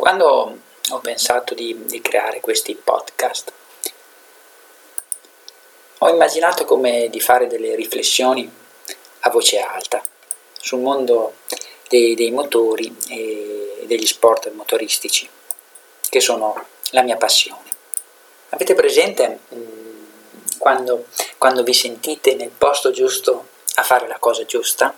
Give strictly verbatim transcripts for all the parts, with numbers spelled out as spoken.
Quando ho pensato di, di creare questi podcast, ho immaginato come di fare delle riflessioni a voce alta sul mondo dei, dei motori e degli sport motoristici, che sono la mia passione. Avete presente mh, quando, quando vi sentite nel posto giusto a fare la cosa giusta?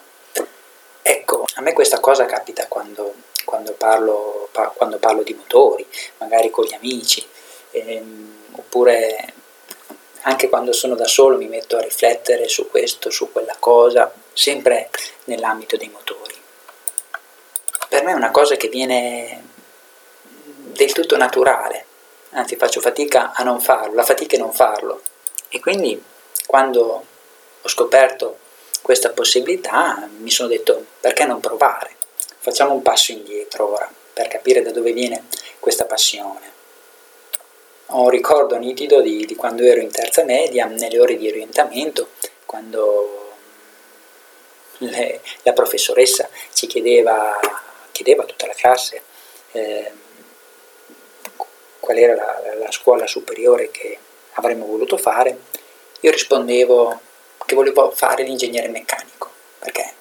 Ecco, a me questa cosa capita quando, quando, parlo, pa, quando parlo di motori, magari con gli amici, ehm, oppure anche quando sono da solo mi metto a riflettere su questo, su quella cosa, sempre nell'ambito dei motori. Per me è una cosa che viene del tutto naturale, anzi faccio fatica a non farlo, la fatica è non farlo. E quindi quando ho scoperto questa possibilità mi sono detto: perché non provare? Facciamo un passo indietro ora per capire da dove viene questa passione. Ho un ricordo nitido di, di quando ero in terza media, nelle ore di orientamento, quando le, la professoressa ci chiedeva, chiedeva a tutta la classe eh, qual era la, la scuola superiore che avremmo voluto fare. Io rispondevo che volevo fare l'ingegnere meccanico, perché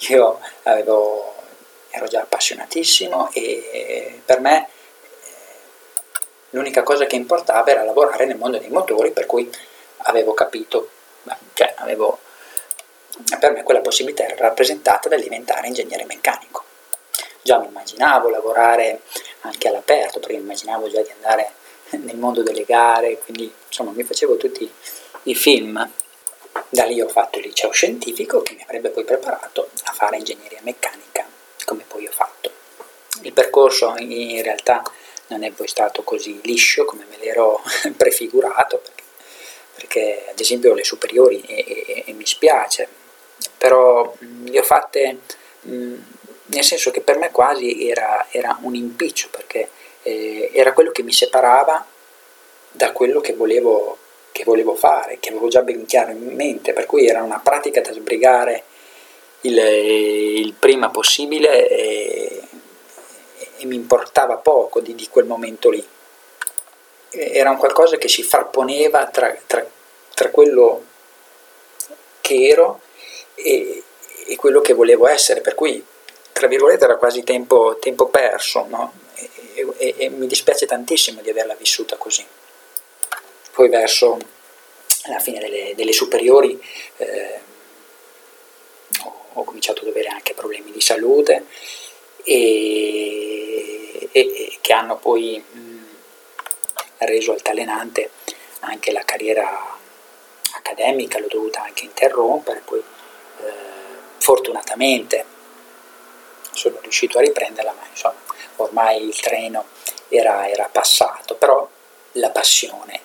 io avevo, ero già appassionatissimo e per me l'unica cosa che importava era lavorare nel mondo dei motori, per cui avevo capito, cioè avevo, per me quella possibilità era rappresentata da diventare ingegnere meccanico. Già mi immaginavo lavorare anche all'aperto, perché mi immaginavo già di andare nel mondo delle gare, quindi insomma mi facevo tutti i film. Da lì ho fatto il liceo scientifico che mi avrebbe poi preparato a fare ingegneria meccanica, come poi ho fatto. Il percorso in realtà non è poi stato così liscio come me l'ero prefigurato, perché, perché ad esempio le superiori e, e, e mi spiace, però mh, le ho fatte mh, nel senso che per me quasi era, era un impiccio, perché eh, era quello che mi separava da quello che volevo, che volevo fare, che avevo già ben chiaro in mente, per cui era una pratica da sbrigare il, il prima possibile e, e mi importava poco di, di quel momento lì. Era un qualcosa che si frapponeva tra, tra, tra quello che ero e, e quello che volevo essere, per cui tra virgolette era quasi tempo, tempo perso, no? e, e, e mi dispiace tantissimo di averla vissuta così. Poi verso la fine delle, delle superiori eh, ho, ho cominciato ad avere anche problemi di salute e, e, e che hanno poi mh, reso altalenante anche la carriera accademica, l'ho dovuta anche interrompere, poi eh, fortunatamente sono riuscito a riprenderla, ma insomma ormai il treno era, era passato, però la passione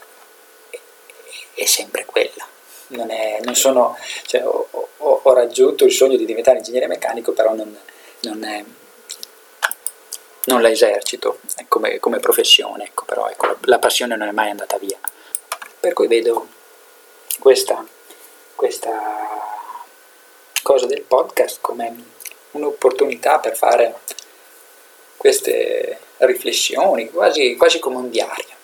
è sempre quella. Non è, non sono, cioè, ho, ho, ho raggiunto il sogno di diventare ingegnere meccanico, però non, non, è, non la esercito come, come professione, ecco, però ecco, la passione non è mai andata via. Per cui vedo questa, questa cosa del podcast come un'opportunità per fare queste riflessioni, quasi, quasi come un diario.